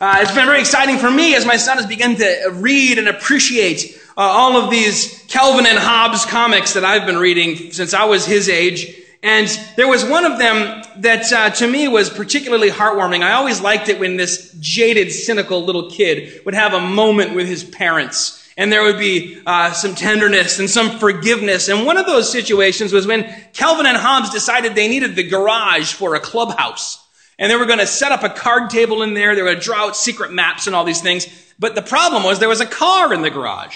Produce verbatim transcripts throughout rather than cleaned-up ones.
Uh, it's been very exciting for me as my son has begun to read and appreciate uh, all of these Calvin and Hobbes comics that I've been reading since I was his age. And there was one of them that, uh, to me was particularly heartwarming. I always liked it when this jaded, cynical little kid would have a moment with his parents. And there would be uh, some tenderness and some forgiveness. And one of those situations was when Calvin and Hobbes decided they needed the garage for a clubhouse. And they were going to set up a card table in there. They were going to draw out secret maps and all these things. But the problem was there was a car in the garage.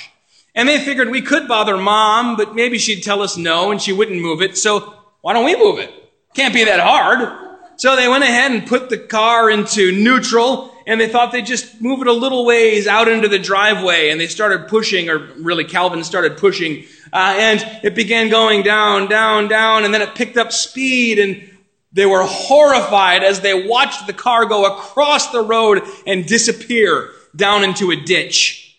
And they figured we could bother Mom, but maybe she'd tell us no and she wouldn't move it. So why don't we move it? Can't be that hard. So they went ahead and put the car into neutral. And they thought they'd just move it a little ways out into the driveway. And they started pushing, or really Calvin started pushing. Uh, and it began going down, down, down. And then it picked up speed. And they were horrified as they watched the car go across the road and disappear down into a ditch.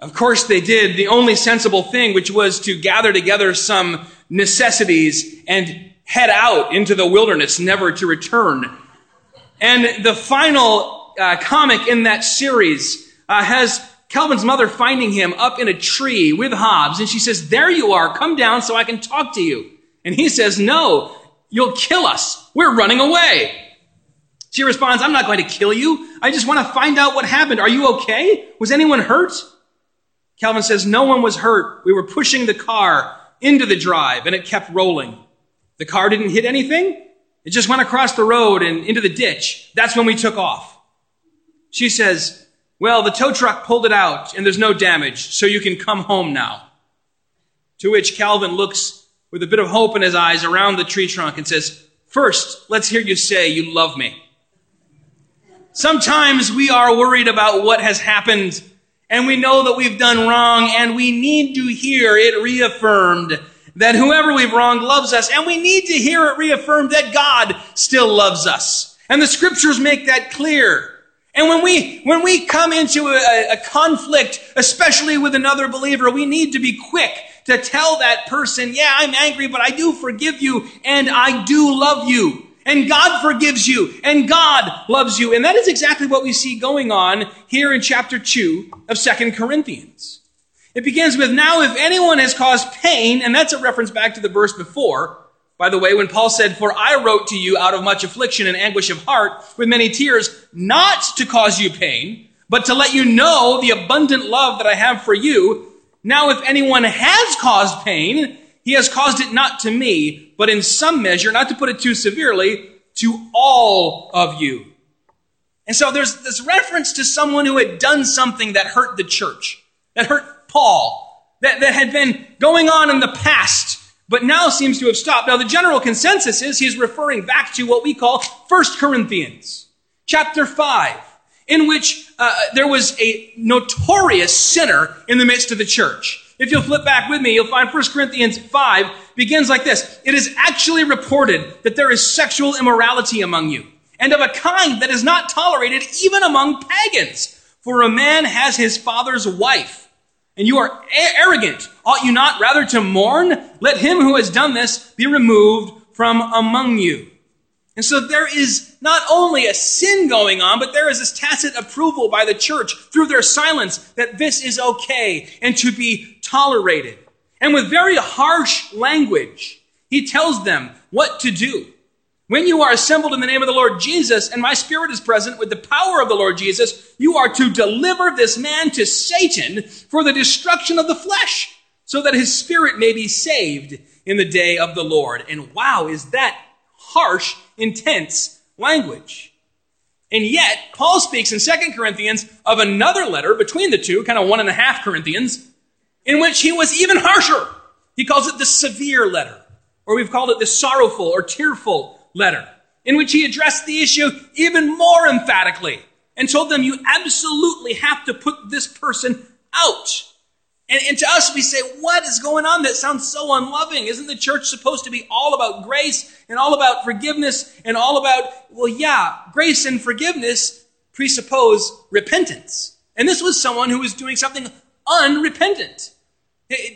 Of course they did the only sensible thing, which was to gather together some necessities and head out into the wilderness, never to return. And the final Uh, comic in that series uh, has Calvin's mother finding him up in a tree with Hobbes, and she says, "There you are, come down so I can talk to you." And he says, "No, you'll kill us. We're running away." She responds, "I'm not going to kill you. I just want to find out what happened. Are you okay? Was anyone hurt?" Calvin says, "No one was hurt. We were pushing the car into the drive, and it kept rolling. The car didn't hit anything. It just went across the road and into the ditch. That's when we took off." She says, "Well, the tow truck pulled it out, and there's no damage, so you can come home now." To which Calvin looks with a bit of hope in his eyes around the tree trunk and says, "First, let's hear you say you love me." Sometimes we are worried about what has happened, and we know that we've done wrong, and we need to hear it reaffirmed that whoever we've wronged loves us, and we need to hear it reaffirmed that God still loves us. And the scriptures make that clear. And when we when we come into a, a conflict, especially with another believer, we need to be quick to tell that person, "Yeah, I'm angry, but I do forgive you, and I do love you, and God forgives you, and God loves you." And that is exactly what we see going on here in chapter two of Second Corinthians. It begins with, "Now if anyone has caused pain," and that's a reference back to the verse before, by the way, when Paul said, "For I wrote to you out of much affliction and anguish of heart with many tears, not to cause you pain, but to let you know the abundant love that I have for you. Now if anyone has caused pain, he has caused it not to me, but in some measure, not to put it too severely, to all of you." And so there's this reference to someone who had done something that hurt the church, that hurt Paul, that, that had been going on in the past, but now seems to have stopped. Now, the general consensus is he's referring back to what we call First Corinthians, chapter five, in which uh, there was a notorious sinner in the midst of the church. If you'll flip back with me, you'll find First Corinthians five begins like this. "It is actually reported that there is sexual immorality among you, and of a kind that is not tolerated even among pagans. For a man has his father's wife. And you are arrogant. Ought you not rather to mourn? Let him who has done this be removed from among you." And so there is not only a sin going on, but there is this tacit approval by the church through their silence that this is okay and to be tolerated. And with very harsh language, he tells them what to do. "When you are assembled in the name of the Lord Jesus, and my spirit is present with the power of the Lord Jesus, you are to deliver this man to Satan for the destruction of the flesh, so that his spirit may be saved in the day of the Lord." And wow, is that harsh, intense language. And yet, Paul speaks in Second Corinthians of another letter between the two, kind of one and a half Corinthians, in which he was even harsher. He calls it the severe letter, or we've called it the sorrowful or tearful letter, in which he addressed the issue even more emphatically, and told them, you absolutely have to put this person out. And, and to us, we say, what is going on? That sounds so unloving. Isn't the church supposed to be all about grace and all about forgiveness and all about, well, yeah, grace and forgiveness presuppose repentance. And this was someone who was doing something unrepentant.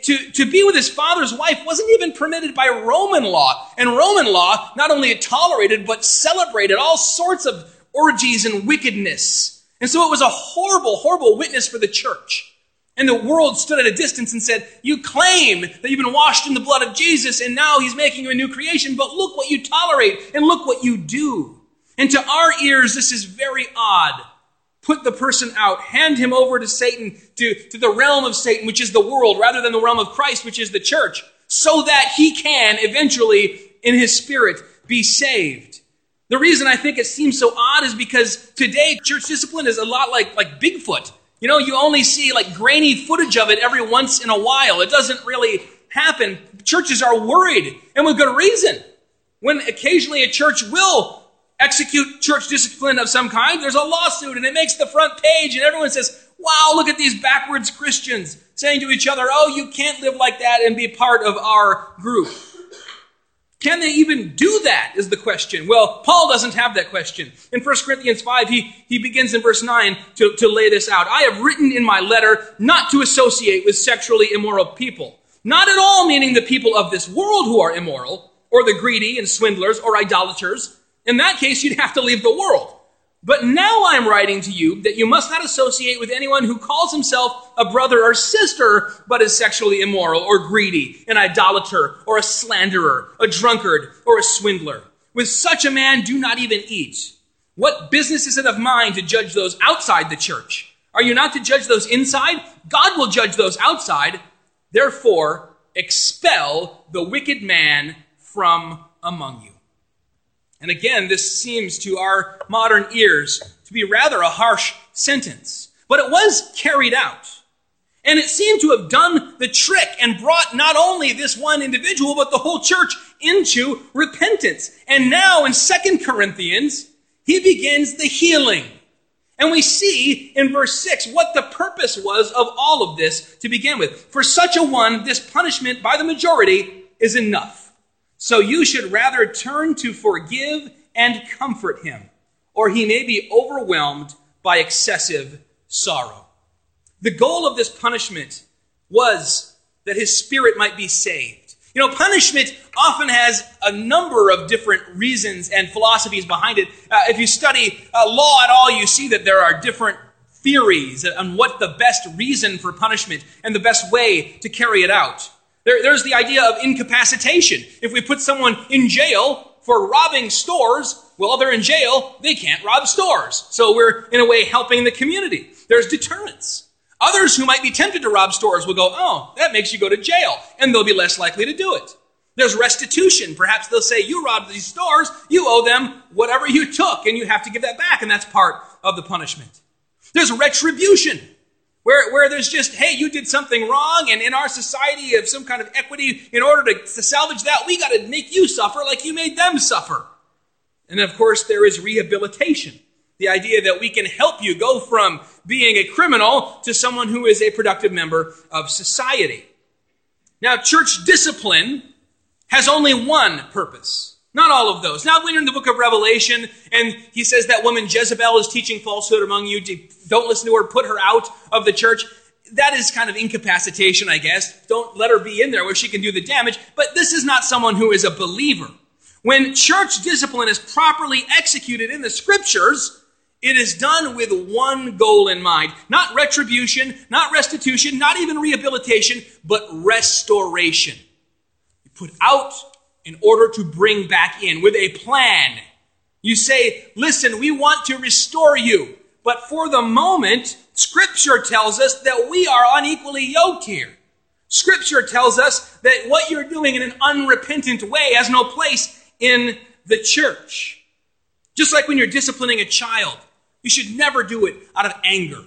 To, to be with his father's wife wasn't even permitted by Roman law. And Roman law not only tolerated, but celebrated all sorts of orgies and wickedness. And so it was a horrible, horrible witness for the church. And the world stood at a distance and said, you claim that you've been washed in the blood of Jesus and now he's making you a new creation, but look what you tolerate and look what you do. And to our ears, this is very odd. Put the person out, hand him over to Satan, to, to the realm of Satan, which is the world, rather than the realm of Christ, which is the church, so that he can eventually, in his spirit, be saved. The reason I think it seems so odd is because today church discipline is a lot like, like Bigfoot. You know, you only see like grainy footage of it every once in a while. It doesn't really happen. Churches are worried, and with good reason. When occasionally a church will execute church discipline of some kind, there's a lawsuit, and it makes the front page, and everyone says, wow, look at these backwards Christians saying to each other, oh, you can't live like that and be part of our group. Can they even do that is the question. Well, Paul doesn't have that question. In First Corinthians five, he, he begins in verse nine to, to lay this out. I have written in my letter not to associate with sexually immoral people. Not at all meaning the people of this world who are immoral, or the greedy and swindlers or idolaters. In that case, you'd have to leave the world. But now I'm writing to you that you must not associate with anyone who calls himself a brother or sister, but is sexually immoral or greedy, an idolater or a slanderer, a drunkard or a swindler. With such a man, do not even eat. What business is it of mine to judge those outside the church? Are you not to judge those inside? God will judge those outside. Therefore, expel the wicked man from among you. And again, this seems to our modern ears to be rather a harsh sentence. But it was carried out. And it seemed to have done the trick and brought not only this one individual, but the whole church into repentance. And now in Second Corinthians, he begins the healing. And we see in verse six what the purpose was of all of this to begin with. For such a one, this punishment by the majority is enough. So you should rather turn to forgive and comfort him, or he may be overwhelmed by excessive sorrow. The goal of this punishment was that his spirit might be saved. You know, punishment often has a number of different reasons and philosophies behind it. Uh, if you study uh, law at all, you see that there are different theories on what the best reason for punishment and the best way to carry it out. There, there's the idea of incapacitation. If we put someone in jail for robbing stores, well, they're in jail, they can't rob stores. So we're, in a way, helping the community. There's deterrence. Others who might be tempted to rob stores will go, oh, that makes you go to jail, and they'll be less likely to do it. There's restitution. Perhaps they'll say, you robbed these stores, you owe them whatever you took, and you have to give that back, and that's part of the punishment. There's retribution. Where, where there's just, hey, you did something wrong, and in our society of some kind of equity, in order to, to salvage that, we got to make you suffer like you made them suffer. And of course, there is rehabilitation. The idea that we can help you go from being a criminal to someone who is a productive member of society. Now, church discipline has only one purpose. Not all of those. Now, when you're in the book of Revelation, and he says that woman Jezebel is teaching falsehood among you, don't listen to her, put her out of the church. That is kind of incapacitation, I guess. Don't let her be in there where she can do the damage. But this is not someone who is a believer. When church discipline is properly executed in the scriptures, it is done with one goal in mind. Not retribution, not restitution, not even rehabilitation, but restoration. You put out in order to bring back in with a plan. You say, listen, we want to restore you. But for the moment, Scripture tells us that we are unequally yoked here. Scripture tells us that what you're doing in an unrepentant way has no place in the church. Just like when you're disciplining a child, you should never do it out of anger.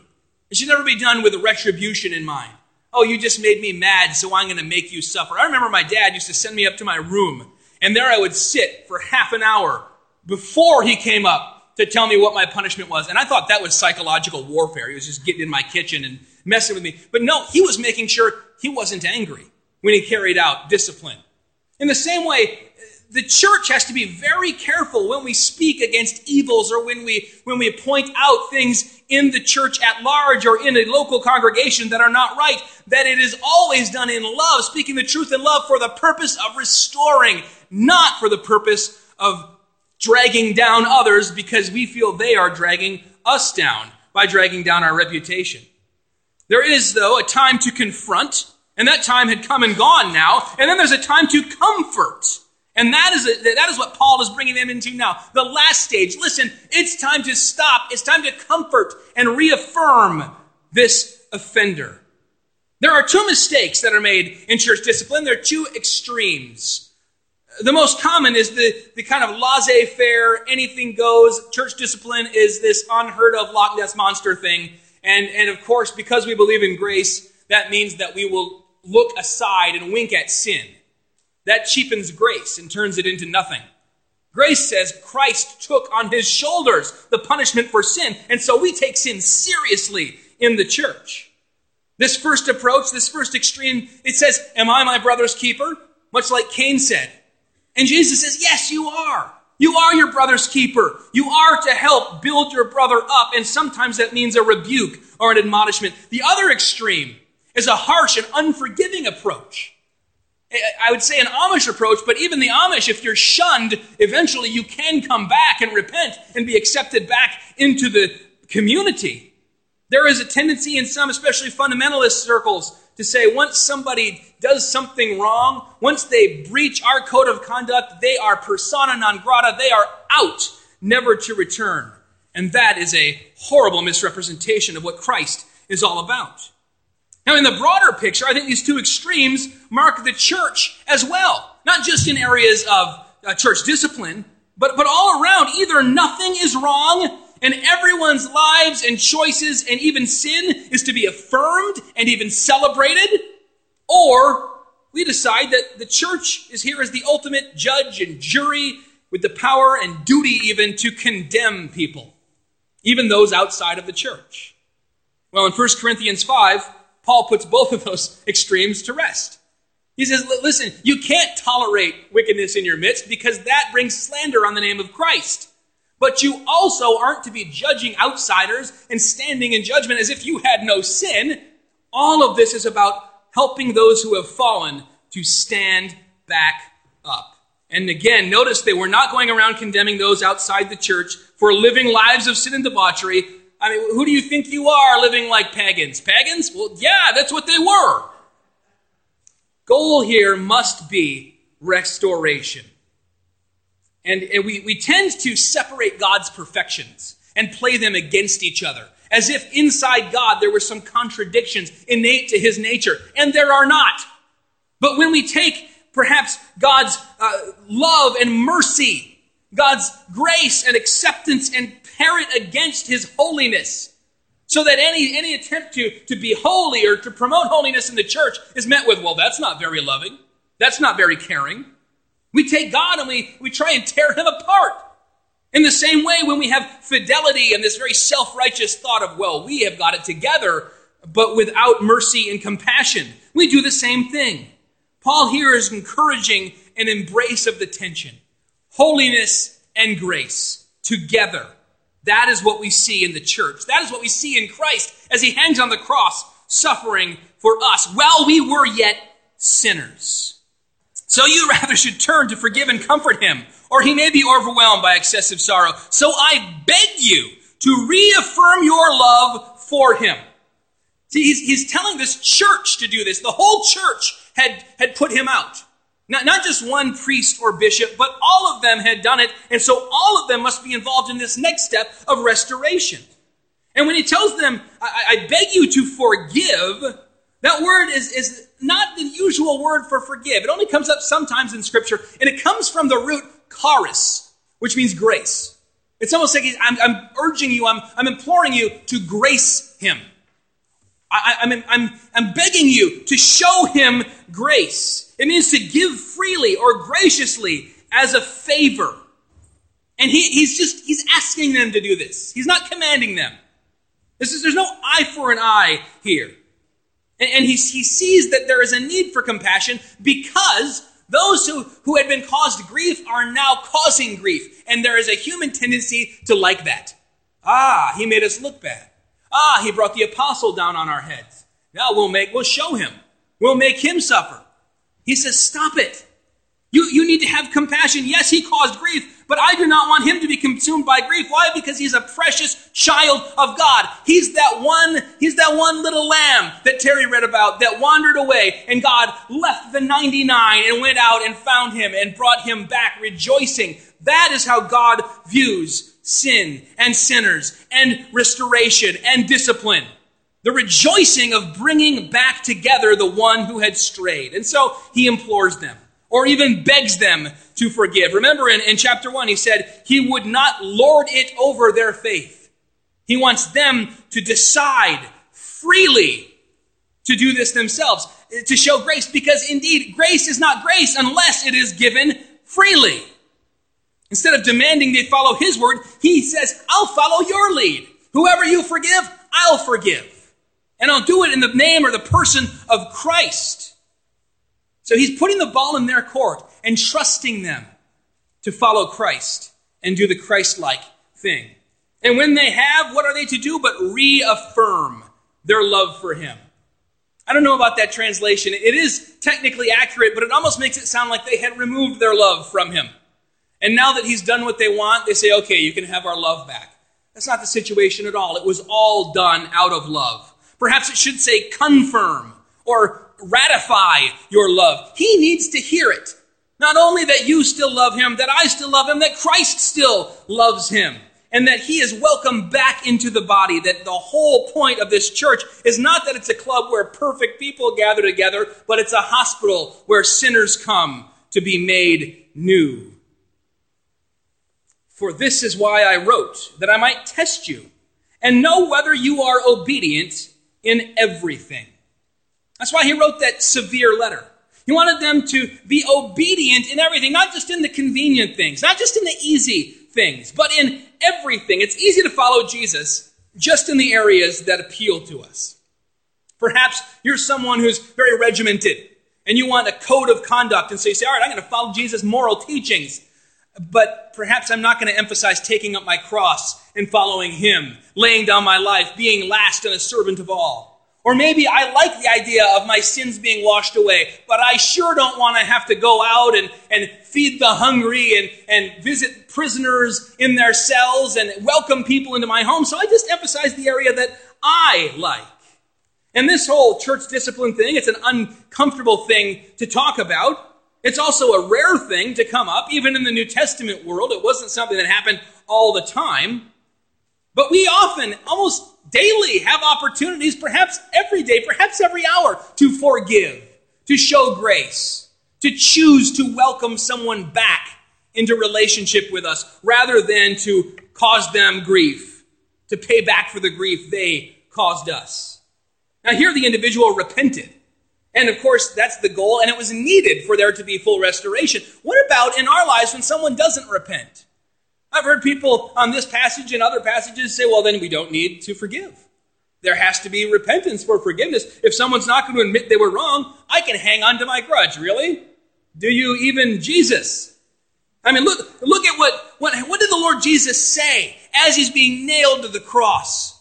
It should never be done with a retribution in mind. Oh, you just made me mad, so I'm going to make you suffer. I remember my dad used to send me up to my room, and there I would sit for half an hour before he came up to tell me what my punishment was. And I thought that was psychological warfare. He was just getting in my kitchen and messing with me. But no, he was making sure he wasn't angry when he carried out discipline. In the same way, the church has to be very careful when we speak against evils or when we when we point out things in the church at large or in a local congregation that are not right, that it is always done in love, speaking the truth in love for the purpose of restoring, not for the purpose of dragging down others because we feel they are dragging us down by dragging down our reputation. There is, though, a time to confront, and that time had come and gone now. And then there's a time to comfort. And that is a, that is what Paul is bringing them into now. The last stage. Listen, it's time to stop. It's time to comfort and reaffirm this offender. There are two mistakes that are made in church discipline. There are two extremes. The most common is the, the kind of laissez-faire, anything goes. Church discipline is this unheard of Loch Ness monster thing. And, and of course, because we believe in grace, that means that we will look aside and wink at sin. That cheapens grace and turns it into nothing. Grace says Christ took on his shoulders the punishment for sin, and so we take sin seriously in the church. This first approach, this first extreme, it says, am I my brother's keeper? Much like Cain said. And Jesus says, yes, you are. You are your brother's keeper. You are to help build your brother up, and sometimes that means a rebuke or an admonishment. The other extreme is a harsh and unforgiving approach. I would say an Amish approach, but even the Amish, if you're shunned, eventually you can come back and repent and be accepted back into the community. There is a tendency in some, especially fundamentalist circles, to say once somebody does something wrong, once they breach our code of conduct, they are persona non grata, they are out, never to return. And that is a horrible misrepresentation of what Christ is all about. Now, in the broader picture, I think these two extremes mark the church as well. Not just in areas of uh, church discipline, but, but all around. Either nothing is wrong, and everyone's lives and choices and even sin is to be affirmed and even celebrated, or we decide that the church is here as the ultimate judge and jury with the power and duty even to condemn people, even those outside of the church. Well, in First Corinthians five, Paul puts both of those extremes to rest. He says, listen, you can't tolerate wickedness in your midst because that brings slander on the name of Christ. But you also aren't to be judging outsiders and standing in judgment as if you had no sin. All of this is about helping those who have fallen to stand back up. And again, notice they were not going around condemning those outside the church for living lives of sin and debauchery. I mean, who do you think you are living like pagans? Pagans? Well, yeah, that's what they were. Goal here must be restoration. And, and we, we tend to separate God's perfections and play them against each other, as if inside God there were some contradictions innate to his nature, and there are not. But when we take perhaps God's uh, love and mercy, God's grace and acceptance and parent against his holiness, so that any, any attempt to, to be holy or to promote holiness in the church is met with, well, that's not very loving. That's not very caring. We take God and we, we try and tear him apart. In the same way, when we have fidelity and this very self-righteous thought of, well, we have got it together, but without mercy and compassion, we do the same thing. Paul here is encouraging an embrace of the tension. Holiness and grace together. That is what we see in the church. That is what we see in Christ as he hangs on the cross, suffering for us while we were yet sinners. So you rather should turn to forgive and comfort him, or he may be overwhelmed by excessive sorrow. So I beg you to reaffirm your love for him. See, he's, he's telling this church to do this. The whole church had, had put him out. Not, not just one priest or bishop, but all of them had done it. And so all of them must be involved in this next step of restoration. And when he tells them, I, I beg you to forgive, that word is, is not the usual word for forgive. It only comes up sometimes in Scripture. And it comes from the root charis, which means grace. It's almost like he's, I'm, I'm urging you, I'm, I'm imploring you to grace him. I, I, I'm, I'm, I'm begging you to show him grace. It means to give freely or graciously as a favor. And he, he's just, he's asking them to do this. He's not commanding them. This is, there's no eye for an eye here. And, and he, he sees that there is a need for compassion because those who, who had been caused grief are now causing grief. And there is a human tendency to like that. Ah, he made us look bad. Ah, he brought the apostle down on our heads. Now we'll make, we'll show him. We'll make him suffer. He says, stop it. You, you need to have compassion. Yes, he caused grief, but I do not want him to be consumed by grief. Why? Because he's a precious child of God. He's that one, he's that one little lamb that Terry read about that wandered away, and God left the ninety-nine and went out and found him and brought him back rejoicing. That is how God views sin and sinners and restoration and discipline. The rejoicing of bringing back together the one who had strayed. And so he implores them, or even begs them to forgive. Remember in, in chapter one, he said he would not lord it over their faith. He wants them to decide freely to do this themselves, to show grace, because indeed grace is not grace unless it is given freely. Instead of demanding they follow his word, he says, I'll follow your lead. Whoever you forgive, I'll forgive. And I'll do it in the name or the person of Christ. So he's putting the ball in their court and trusting them to follow Christ and do the Christ-like thing. And when they have, what are they to do but reaffirm their love for him? I don't know about that translation. It is technically accurate, but it almost makes it sound like they had removed their love from him. And now that he's done what they want, they say, okay, you can have our love back. That's not the situation at all. It was all done out of love. Perhaps it should say confirm or ratify your love. He needs to hear it. Not only that you still love him, that I still love him, that Christ still loves him, and that he is welcome back into the body, that the whole point of this church is not that it's a club where perfect people gather together, but it's a hospital where sinners come to be made new. For this is why I wrote, that I might test you and know whether you are obedient in everything. That's why he wrote that severe letter. He wanted them to be obedient in everything, not just in the convenient things, not just in the easy things, but in everything. It's easy to follow Jesus just in the areas that appeal to us. Perhaps you're someone who's very regimented and you want a code of conduct, and so you say, all right, I'm going to follow Jesus' moral teachings, but perhaps I'm not going to emphasize taking up my cross and following him, laying down my life, being last and a servant of all. Or maybe I like the idea of my sins being washed away, but I sure don't want to have to go out and, and feed the hungry and, and visit prisoners in their cells and welcome people into my home. So I just emphasize the area that I like. And this whole church discipline thing, it's an uncomfortable thing to talk about. It's also a rare thing to come up, even in the New Testament world. It wasn't something that happened all the time. But we often, almost daily, have opportunities, perhaps every day, perhaps every hour, to forgive, to show grace, to choose to welcome someone back into relationship with us rather than to cause them grief, to pay back for the grief they caused us. Now here the individual repented. And of course, that's the goal, and it was needed for there to be full restoration. What about in our lives when someone doesn't repent? I've heard people on this passage and other passages say, well, then we don't need to forgive. There has to be repentance for forgiveness. If someone's not going to admit they were wrong, I can hang on to my grudge. Really? Do you even, Jesus? I mean, look look at what, what, what did the Lord Jesus say as he's being nailed to the cross?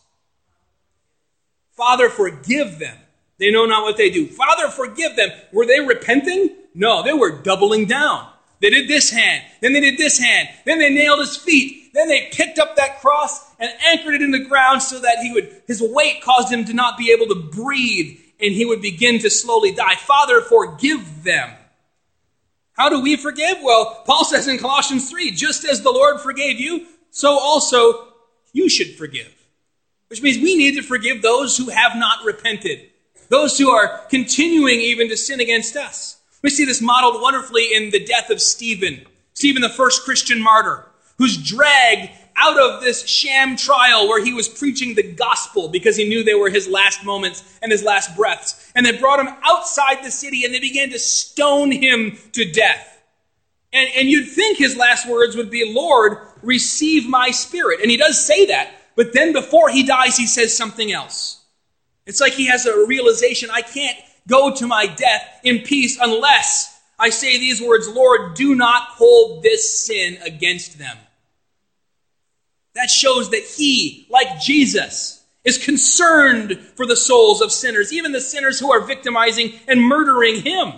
Father, forgive them. They know not what they do. Father, forgive them. Were they repenting? No, they were doubling down. They did this hand, then they did this hand, then they nailed his feet, then they picked up that cross and anchored it in the ground so that he would, his weight caused him to not be able to breathe and he would begin to slowly die. Father, forgive them. How do we forgive? Well, Paul says in Colossians three, just as the Lord forgave you, so also you should forgive. Which means we need to forgive those who have not repented, those who are continuing even to sin against us. We see this modeled wonderfully in the death of Stephen. Stephen, the first Christian martyr, who's dragged out of this sham trial where he was preaching the gospel because he knew they were his last moments and his last breaths. And they brought him outside the city and they began to stone him to death. And, and you'd think his last words would be, Lord, receive my spirit. And he does say that, but then before he dies, he says something else. It's like he has a realization, I can't go to my death in peace unless I say these words, Lord, do not hold this sin against them. That shows that he, like Jesus, is concerned for the souls of sinners, even the sinners who are victimizing and murdering him.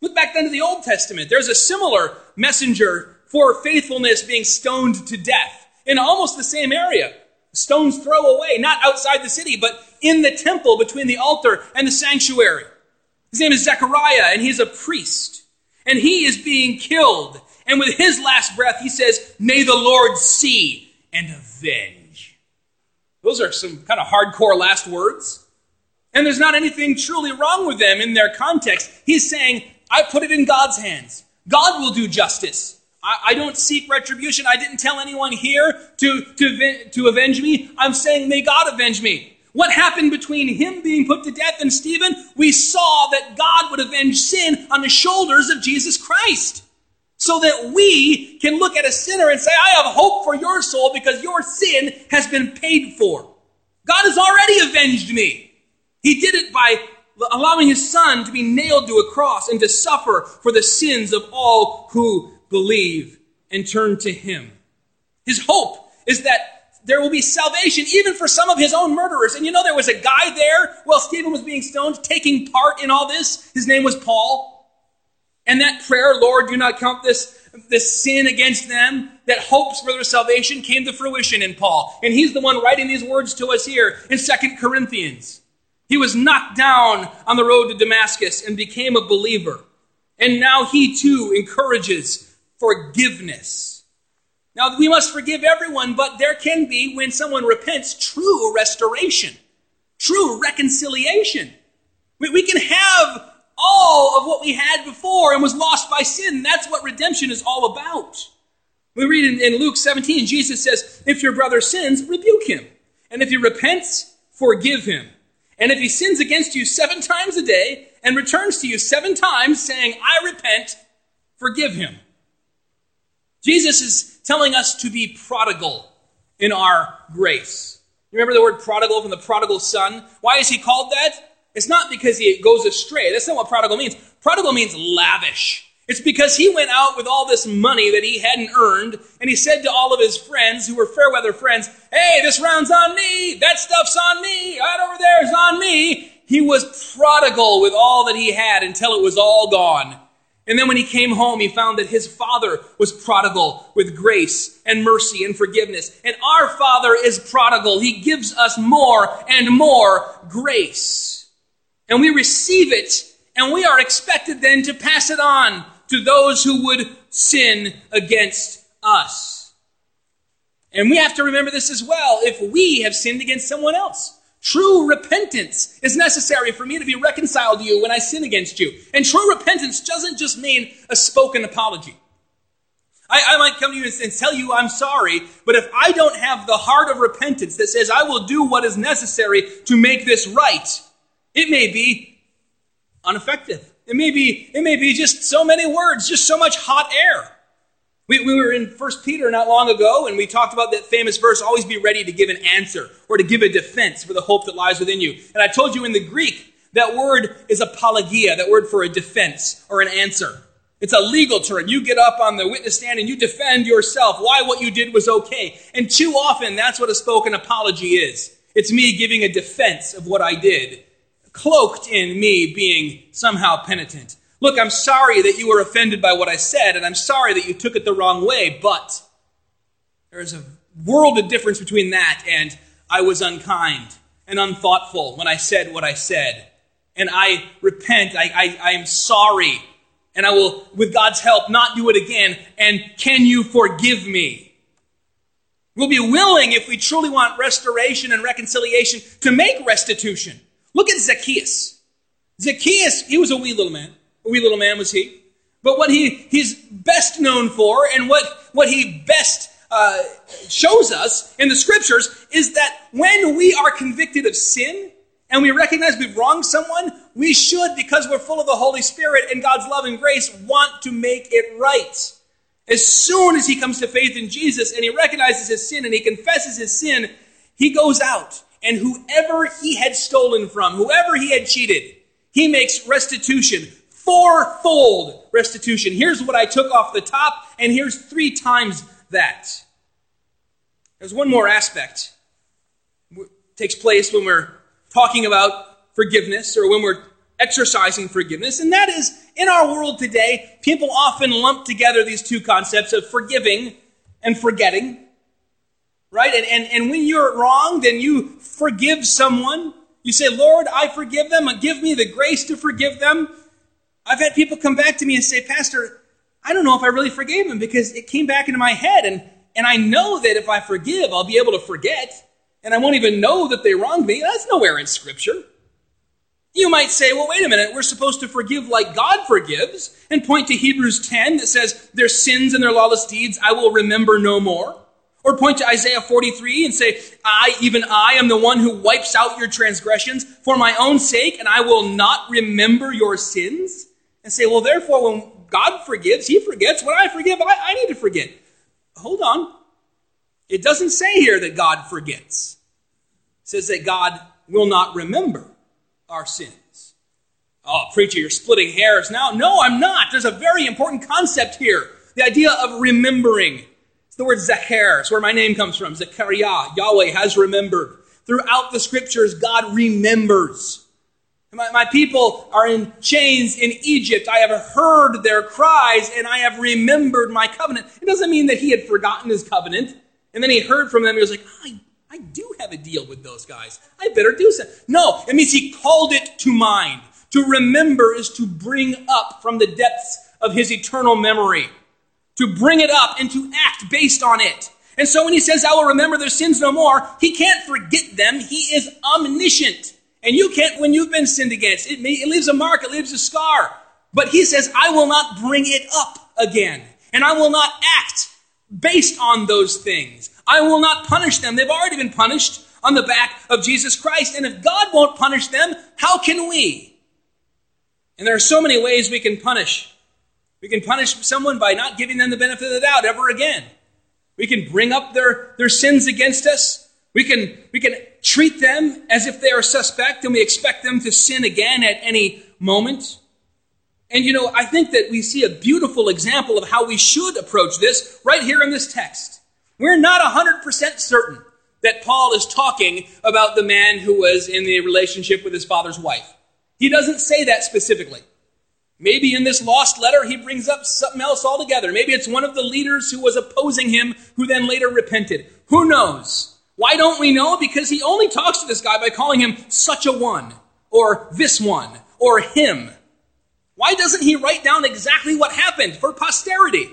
Look back then to the Old Testament. There's a similar messenger for faithfulness being stoned to death in almost the same area. Stone's throw away, not outside the city, but in the temple between the altar and the sanctuary. His name is Zechariah, and he's a priest. And he is being killed. And with his last breath, he says, "May the Lord see and avenge." Those are some kind of hardcore last words. And there's not anything truly wrong with them in their context. He's saying, I put it in God's hands. God will do justice. I, I don't seek retribution. I didn't tell anyone here to, to, to avenge me. I'm saying, may God avenge me. What happened between him being put to death and Stephen? We saw that God would avenge sin on the shoulders of Jesus Christ, so that we can look at a sinner and say, I have hope for your soul because your sin has been paid for. God has already avenged me. He did it by allowing his son to be nailed to a cross and to suffer for the sins of all who believe and turn to him. His hope is that there will be salvation even for some of his own murderers. And you know, there was a guy there while Stephen was being stoned, taking part in all this. His name was Paul. And that prayer, Lord, do not count this, this sin against them, that hopes for their salvation, came to fruition in Paul. And he's the one writing these words to us here in Second Corinthians. He was knocked down on the road to Damascus and became a believer. And now he too encourages forgiveness. Now we must forgive everyone, but there can be, when someone repents, true restoration, true reconciliation. We, we can have all of what we had before and was lost by sin. That's what redemption is all about. We read in, in Luke seventeen, Jesus says, if your brother sins, rebuke him. And if he repents, forgive him. And if he sins against you seven times a day and returns to you seven times saying, I repent, forgive him. Jesus is telling us to be prodigal in our grace. You remember the word prodigal from the prodigal son? Why is he called that? It's not because he goes astray. That's not what prodigal means. Prodigal means lavish. It's because he went out with all this money that he hadn't earned, and he said to all of his friends who were fair weather friends, hey, this round's on me, that stuff's on me, right over there's on me. He was prodigal with all that he had until it was all gone. And then when he came home, he found that his father was prodigal with grace and mercy and forgiveness. And our Father is prodigal. He gives us more and more grace. And we receive it, and we are expected then to pass it on to those who would sin against us. And we have to remember this as well if we have sinned against someone else. True repentance is necessary for me to be reconciled to you when I sin against you. And true repentance doesn't just mean a spoken apology. I, I might come to you and, and tell you I'm sorry, but if I don't have the heart of repentance that says I will do what is necessary to make this right, it may be ineffective. It may be, it may be just so many words, just so much hot air. We, we were in First Peter not long ago, and we talked about that famous verse, always be ready to give an answer or to give a defense for the hope that lies within you. And I told you in the Greek, that word is apologia, that word for a defense or an answer. It's a legal term. You get up on the witness stand and you defend yourself why what you did was okay. And too often, that's what a spoken apology is. It's me giving a defense of what I did, cloaked in me being somehow penitent. Look, I'm sorry that you were offended by what I said, and I'm sorry that you took it the wrong way, but there is a world of difference between that and I was unkind and unthoughtful when I said what I said. And I repent, I, I, I am sorry, and I will, with God's help, not do it again, and can you forgive me? We'll be willing, if we truly want restoration and reconciliation, to make restitution. Look at Zacchaeus. Zacchaeus, he was a wee little man. A wee little man was he. But what he, he's best known for and what, what he best uh, shows us in the scriptures is that when we are convicted of sin and we recognize we've wronged someone, we should, because we're full of the Holy Spirit and God's love and grace, want to make it right. As soon as he comes to faith in Jesus and he recognizes his sin and he confesses his sin, he goes out. And whoever he had stolen from, whoever he had cheated, he makes restitution, fourfold restitution. Here's what I took off the top, and here's three times that. There's one more aspect. It takes place when we're talking about forgiveness or when we're exercising forgiveness. And that is, in our world today, people often lump together these two concepts of forgiving and forgetting, right? And, and, and when you're wrong, then you forgive someone. You say, Lord, I forgive them, and give me the grace to forgive them. I've had people come back to me and say, Pastor, I don't know if I really forgave him because it came back into my head. And, and I know that if I forgive, I'll be able to forget. And I won't even know that they wronged me. That's nowhere in Scripture. You might say, well, wait a minute, we're supposed to forgive like God forgives, and point to Hebrews ten that says, their sins and their lawless deeds I will remember no more. Or point to Isaiah forty-three and say, I, even I, am the one who wipes out your transgressions for my own sake, and I will not remember your sins. And say, well, therefore, when God forgives, he forgets. When I forgive, I, I need to forget. Hold on. It doesn't say here that God forgets. It says that God will not remember our sins. Oh, preacher, you're splitting hairs now. No, I'm not. There's a very important concept here. The idea of remembering. It's the word Zechariah. It's where my name comes from. Zechariah. Yahweh has remembered. Throughout the Scriptures, God remembers. My, my people are in chains in Egypt. I have heard their cries, and I have remembered my covenant. It doesn't mean that he had forgotten his covenant. And then he heard from them. He was like, I, I do have a deal with those guys. I better do something. No, it means he called it to mind. To remember is to bring up from the depths of his eternal memory. To bring it up and to act based on it. And so when he says, I will remember their sins no more, he can't forget them. He is omniscient. And you can't, when you've been sinned against, it, it leaves a mark, it leaves a scar. But he says, I will not bring it up again. And I will not act based on those things. I will not punish them. They've already been punished on the back of Jesus Christ. And if God won't punish them, how can we? And there are so many ways we can punish. We can punish someone by not giving them the benefit of the doubt ever again. We can bring up their, their sins against us. We can, we can treat them as if they are suspect, and we expect them to sin again at any moment. And, you know, I think that we see a beautiful example of how we should approach this right here in this text. We're not one hundred percent certain that Paul is talking about the man who was in the relationship with his father's wife. He doesn't say that specifically. Maybe in this lost letter he brings up something else altogether. Maybe it's one of the leaders who was opposing him who then later repented. Who knows? Why don't we know? Because he only talks to this guy by calling him such a one, or this one, or him. Why doesn't he write down exactly what happened for posterity?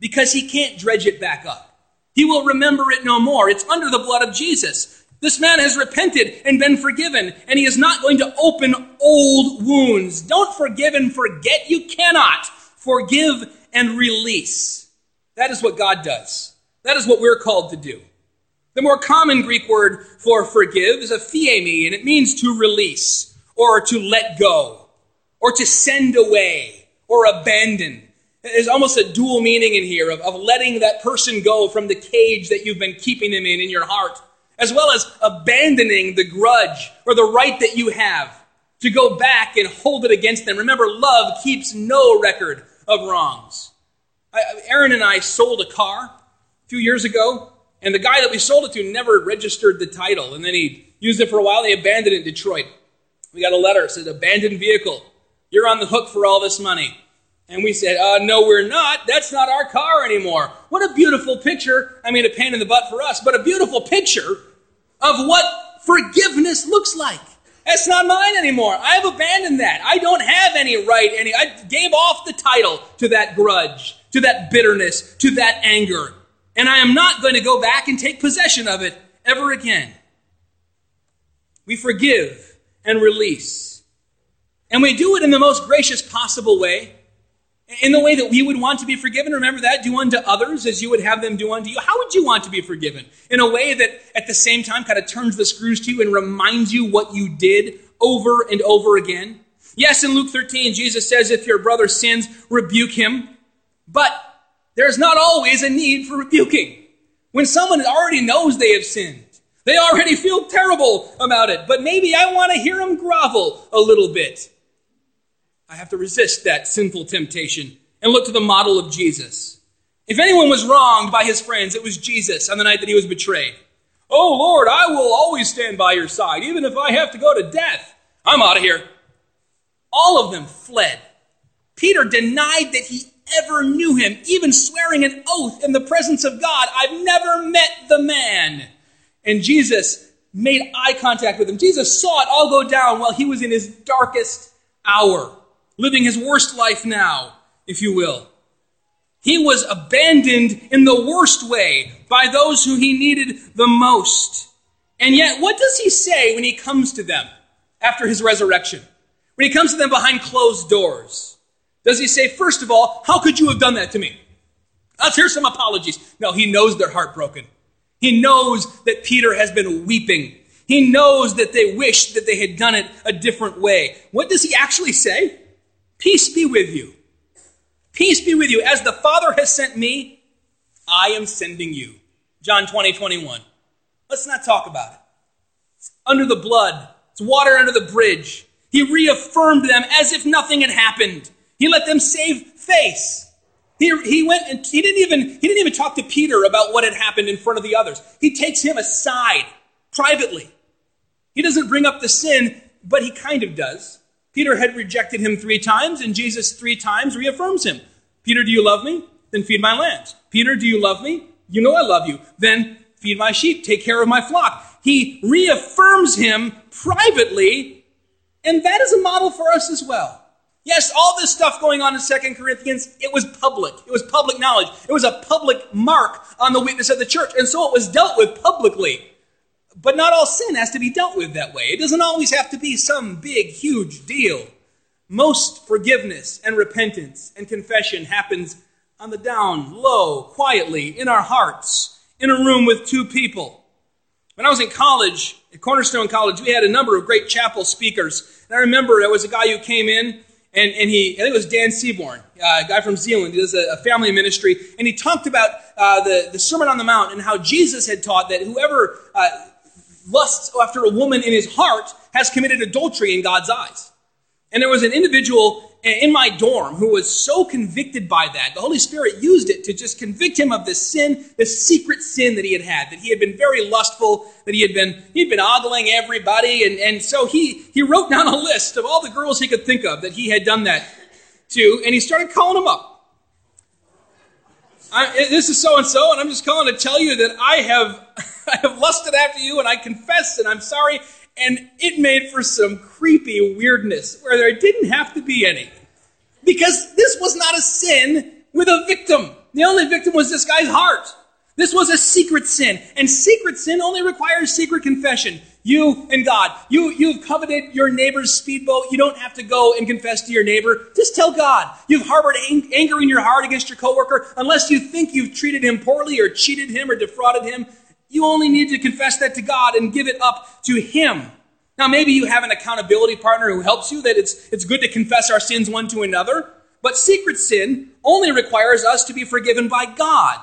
Because he can't dredge it back up. He will remember it no more. It's under the blood of Jesus. This man has repented and been forgiven, and he is not going to open old wounds. Don't forgive and forget. You cannot forgive and release. That is what God does. That is what we're called to do. The more common Greek word for forgive is aphiemi, and it means to release or to let go, or to send away, or abandon. There's almost a dual meaning in here of, of letting that person go from the cage that you've been keeping them in in your heart, as well as abandoning the grudge or the right that you have to go back and hold it against them. Remember, love keeps no record of wrongs. I, Aaron and I sold a car a few years ago, and the guy that we sold it to never registered the title, and then he used it for a while, and he abandoned it in Detroit. We got a letter that said, abandoned vehicle. You're on the hook for all this money. And we said, uh, no, we're not. That's not our car anymore. What a beautiful picture. I mean, a pain in the butt for us, but a beautiful picture of what forgiveness looks like. That's not mine anymore. I've abandoned that. I don't have any right. Any, I gave off the title to that grudge, to that bitterness, to that anger. And I am not going to go back and take possession of it ever again. We forgive and release. And we do it in the most gracious possible way, in the way that we would want to be forgiven. Remember that? Do unto others as you would have them do unto you. How would you want to be forgiven? In a way that at the same time kind of turns the screws to you and reminds you what you did over and over again. Yes, in Luke thirteen, Jesus says, if your brother sins, rebuke him. But there's not always a need for rebuking. When someone already knows they have sinned, they already feel terrible about it. But maybe I want to hear them grovel a little bit. I have to resist that sinful temptation and look to the model of Jesus. If anyone was wronged by his friends, it was Jesus on the night that he was betrayed. Oh, Lord, I will always stand by your side, even if I have to go to death. I'm out of here. all of them fled. Peter denied that he ever knew him, even swearing an oath in the presence of God, "I've never met the man." And Jesus made eye contact with him. Jesus saw it all go down while he was in his darkest hour, living his worst life now, if you will. He was abandoned in the worst way by those who he needed the most. And yet, what does he say when he comes to them after his resurrection? When he comes to them behind closed doors, does he say, first of all, how could you have done that to me? Let's hear some apologies. No, he knows they're heartbroken. He knows that Peter has been weeping. He knows that they wished that they had done it a different way. What does he actually say? Peace be with you. Peace be with you. As the Father has sent me, I am sending you. John twenty, twenty-one. Let's not talk about it. It's under the blood. It's water under the bridge. He reaffirmed them as if nothing had happened. He let them save face. He, he went and he didn't even he didn't even talk to Peter about what had happened in front of the others. He takes him aside privately. He doesn't bring up the sin, but he kind of does. Peter had rejected him three times, and Jesus three times reaffirms him. Peter, do you love me? Then feed my lambs. Peter, do you love me? You know I love you. Then feed my sheep. Take care of my flock. He reaffirms him privately, and that is a model for us as well. Yes, all this stuff going on in Second Corinthians, it was public. It was public knowledge. It was a public mark on the witness of the church, and so it was dealt with publicly. But not all sin has to be dealt with that way. It doesn't always have to be some big, huge deal. Most forgiveness and repentance and confession happens on the down, low, quietly, in our hearts, in a room with two people. When I was in college, at Cornerstone College, we had a number of great chapel speakers. And I remember there was a guy who came in, and, and he, I think it was Dan Seaborn, uh, a guy from New Zealand. He does a, a family ministry. And he talked about uh, the, the Sermon on the Mount and how Jesus had taught that whoever... Uh, lusts after a woman in his heart has committed adultery in God's eyes. And there was an individual in my dorm who was so convicted by that, the Holy Spirit used it to just convict him of this sin, this secret sin that he had had, that he had been very lustful, that he had been he'd been ogling everybody. And, and so he, he wrote down a list of all the girls he could think of that he had done that to, and he started calling them up. I, this is so-and-so, and I'm just calling to tell you that I have I have lusted after you, and I confess, and I'm sorry. And it made for some creepy weirdness where there didn't have to be any. Because this was not a sin with a victim. The only victim was this guy's heart. This was a secret sin. And secret sin only requires secret confession. You and God. You, you've coveted your neighbor's speedboat. You don't have to go and confess to your neighbor. Just tell God. You've harbored ang- anger in your heart against your coworker. Unless you think you've treated him poorly or cheated him or defrauded him, you only need to confess that to God and give it up to him. Now, maybe you have an accountability partner who helps you, that it's, it's good to confess our sins one to another. But secret sin only requires us to be forgiven by God.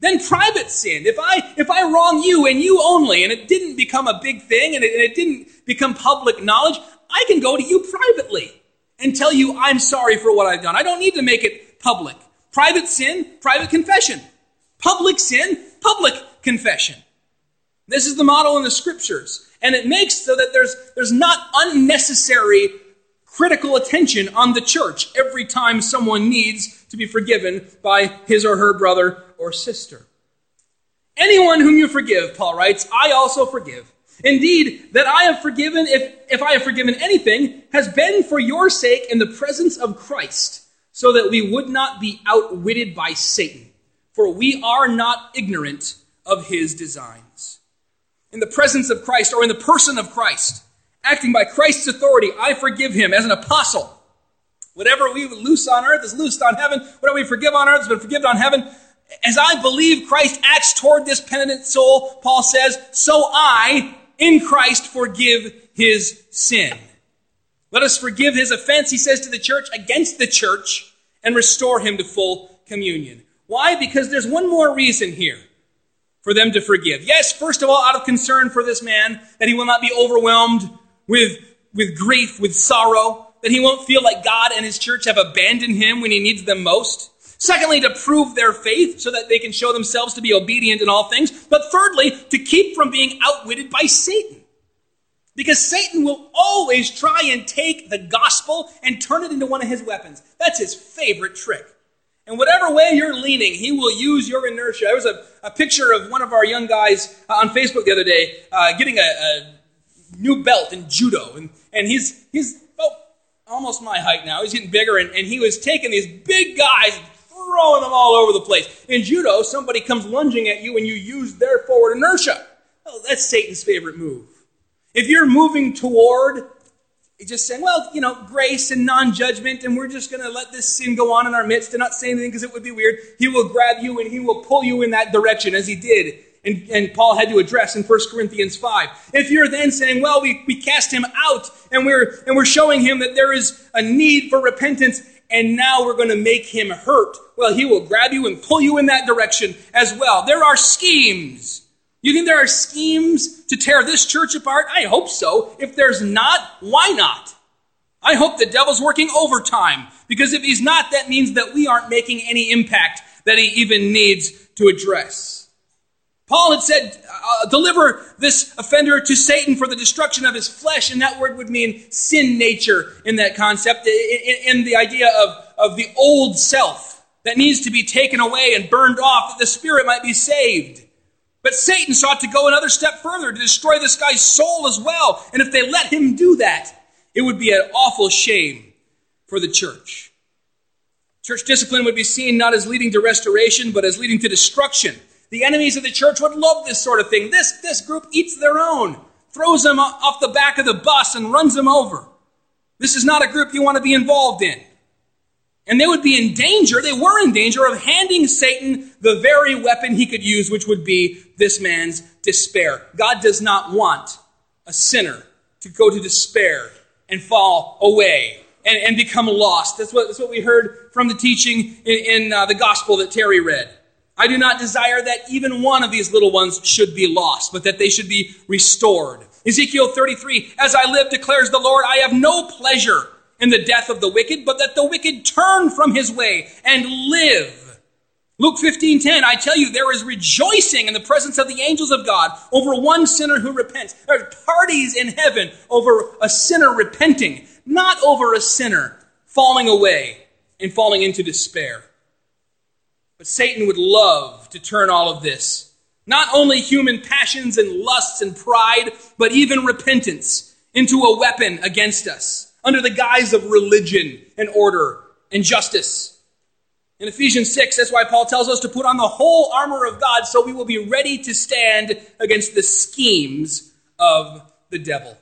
Then private sin, if I if I wrong you and you only, and it didn't become a big thing, and it, and it didn't become public knowledge, I can go to you privately and tell you I'm sorry for what I've done. I don't need to make it public. Private sin, private confession. Public sin, public confession. This is the model in the scriptures, and it makes so that there's there's not unnecessary critical attention on the church every time someone needs to be forgiven by his or her brother or sister. Anyone whom you forgive, Paul writes, I also forgive. Indeed, that I have forgiven, if, if I have forgiven anything, has been for your sake in the presence of Christ, so that we would not be outwitted by Satan, for we are not ignorant of his designs. In the presence of Christ, or in the person of Christ, acting by Christ's authority, I forgive him as an apostle. Whatever we loose on earth is loosed on heaven. Whatever we forgive on earth has been forgiven on heaven. As I believe Christ acts toward this penitent soul, Paul says, so I, in Christ, forgive his sin. Let us forgive his offense, he says to the church, against the church, and restore him to full communion. Why? Because there's one more reason here for them to forgive. Yes, first of all, out of concern for this man, that he will not be overwhelmed with, with grief, with sorrow, that he won't feel like God and his church have abandoned him when he needs them most. Secondly, to prove their faith so that they can show themselves to be obedient in all things. But thirdly, to keep from being outwitted by Satan. Because Satan will always try and take the gospel and turn it into one of his weapons. That's his favorite trick. And whatever way you're leaning, he will use your inertia. There was a, a picture of one of our young guys uh, on Facebook the other day uh, getting a, a new belt in judo. And, and he's, he's oh, almost my height now. He's getting bigger. And, and he was taking these big guys and throwing them all over the place. In judo, somebody comes lunging at you and you use their forward inertia. Oh, that's Satan's favorite move. If you're moving toward just saying, well, you know, grace and non-judgment, and we're just going to let this sin go on in our midst and not say anything because it would be weird, he will grab you and he will pull you in that direction as he did. And, and Paul had to address in First Corinthians five. If you're then saying, well, we, we cast him out and we're, and we're showing him that there is a need for repentance and now we're going to make him hurt, well, he will grab you and pull you in that direction as well. There are schemes. You think there are schemes to tear this church apart? I hope so. If there's not, why not? I hope the devil's working overtime, because if he's not, that means that we aren't making any impact that he even needs to address. Paul had said, uh, deliver this offender to Satan for the destruction of his flesh, and that word would mean sin nature in that concept, in, in the idea of, of the old self that needs to be taken away and burned off that the spirit might be saved. But Satan sought to go another step further, to destroy this guy's soul as well. And if they let him do that, it would be an awful shame for the church. Church discipline would be seen not as leading to restoration, but as leading to destruction. The enemies of the church would love this sort of thing. This, this group eats their own, throws them off the back of the bus and runs them over. This is not a group you want to be involved in. And they would be in danger, they were in danger of handing Satan the very weapon he could use, which would be this man's despair. God does not want a sinner to go to despair and fall away and, and become lost. That's what, that's what we heard from the teaching in, in uh, the gospel that Terry read. I do not desire that even one of these little ones should be lost, but that they should be restored. Ezekiel thirty-three, as I live, declares the Lord, I have no pleasure in the death of the wicked, but that the wicked turn from his way and live. Luke fifteen ten, I tell you, there is rejoicing in the presence of the angels of God over one sinner who repents. There are parties in heaven over a sinner repenting, not over a sinner falling away and falling into despair. But Satan would love to turn all of this, not only human passions and lusts and pride, but even repentance, into a weapon against us, under the guise of religion and order and justice. In Ephesians six, that's why Paul tells us to put on the whole armor of God so we will be ready to stand against the schemes of the devil.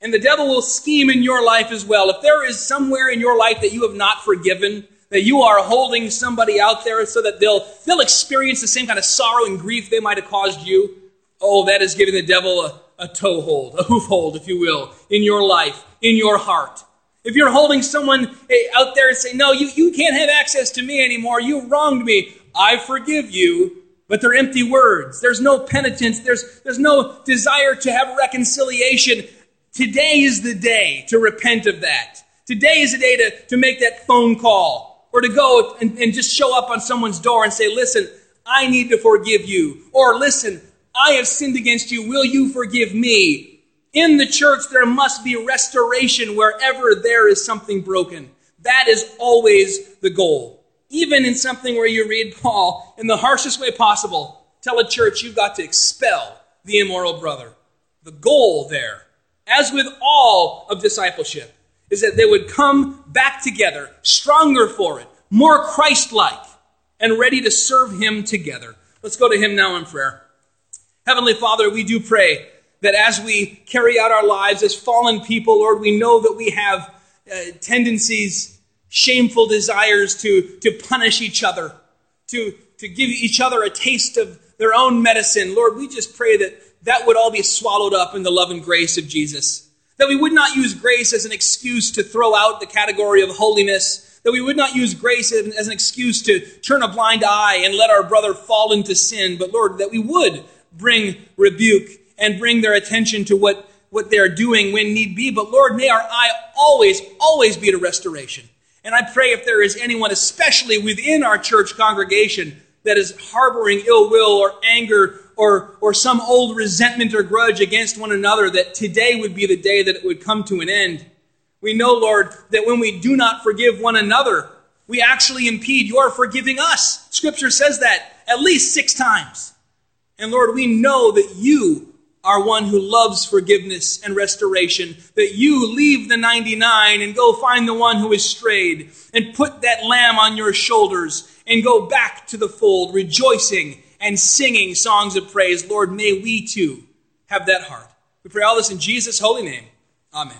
And the devil will scheme in your life as well. If there is somewhere in your life that you have not forgiven, that you are holding somebody out there so that they'll, they'll experience the same kind of sorrow and grief they might have caused you, oh, that is giving the devil a A toehold, a hoofhold, if you will, in your life, in your heart. If you're holding someone out there and say, no, you, you can't have access to me anymore. You wronged me. I forgive you. But they're empty words. There's no penitence. There's, there's no desire to have reconciliation. Today is the day to repent of that. Today is the day to, to make that phone call, or to go and, and just show up on someone's door and say, listen, I need to forgive you. Or listen, I have sinned against you. Will you forgive me? In the church, there must be restoration wherever there is something broken. That is always the goal. Even in something where you read Paul, in the harshest way possible, tell a church you've got to expel the immoral brother. The goal there, as with all of discipleship, is that they would come back together, stronger for it, more Christ-like, and ready to serve him together. Let's go to him now in prayer. Heavenly Father, we do pray that as we carry out our lives as fallen people, Lord, we know that we have uh, tendencies, shameful desires to, to punish each other, to, to give each other a taste of their own medicine. Lord, we just pray that that would all be swallowed up in the love and grace of Jesus, that we would not use grace as an excuse to throw out the category of holiness, that we would not use grace as an excuse to turn a blind eye and let our brother fall into sin, but Lord, that we would bring rebuke and bring their attention to what, what they're doing when need be. But Lord, may our eye always, always be to restoration. And I pray if there is anyone, especially within our church congregation, that is harboring ill will or anger or, or some old resentment or grudge against one another, that today would be the day that it would come to an end. We know, Lord, that when we do not forgive one another, we actually impede your forgiving us. Scripture says that at least six times. And Lord, we know that you are one who loves forgiveness and restoration, that you leave the ninety-nine and go find the one who is strayed and put that lamb on your shoulders and go back to the fold, rejoicing and singing songs of praise. Lord, may we too have that heart. We pray all this in Jesus' holy name. Amen.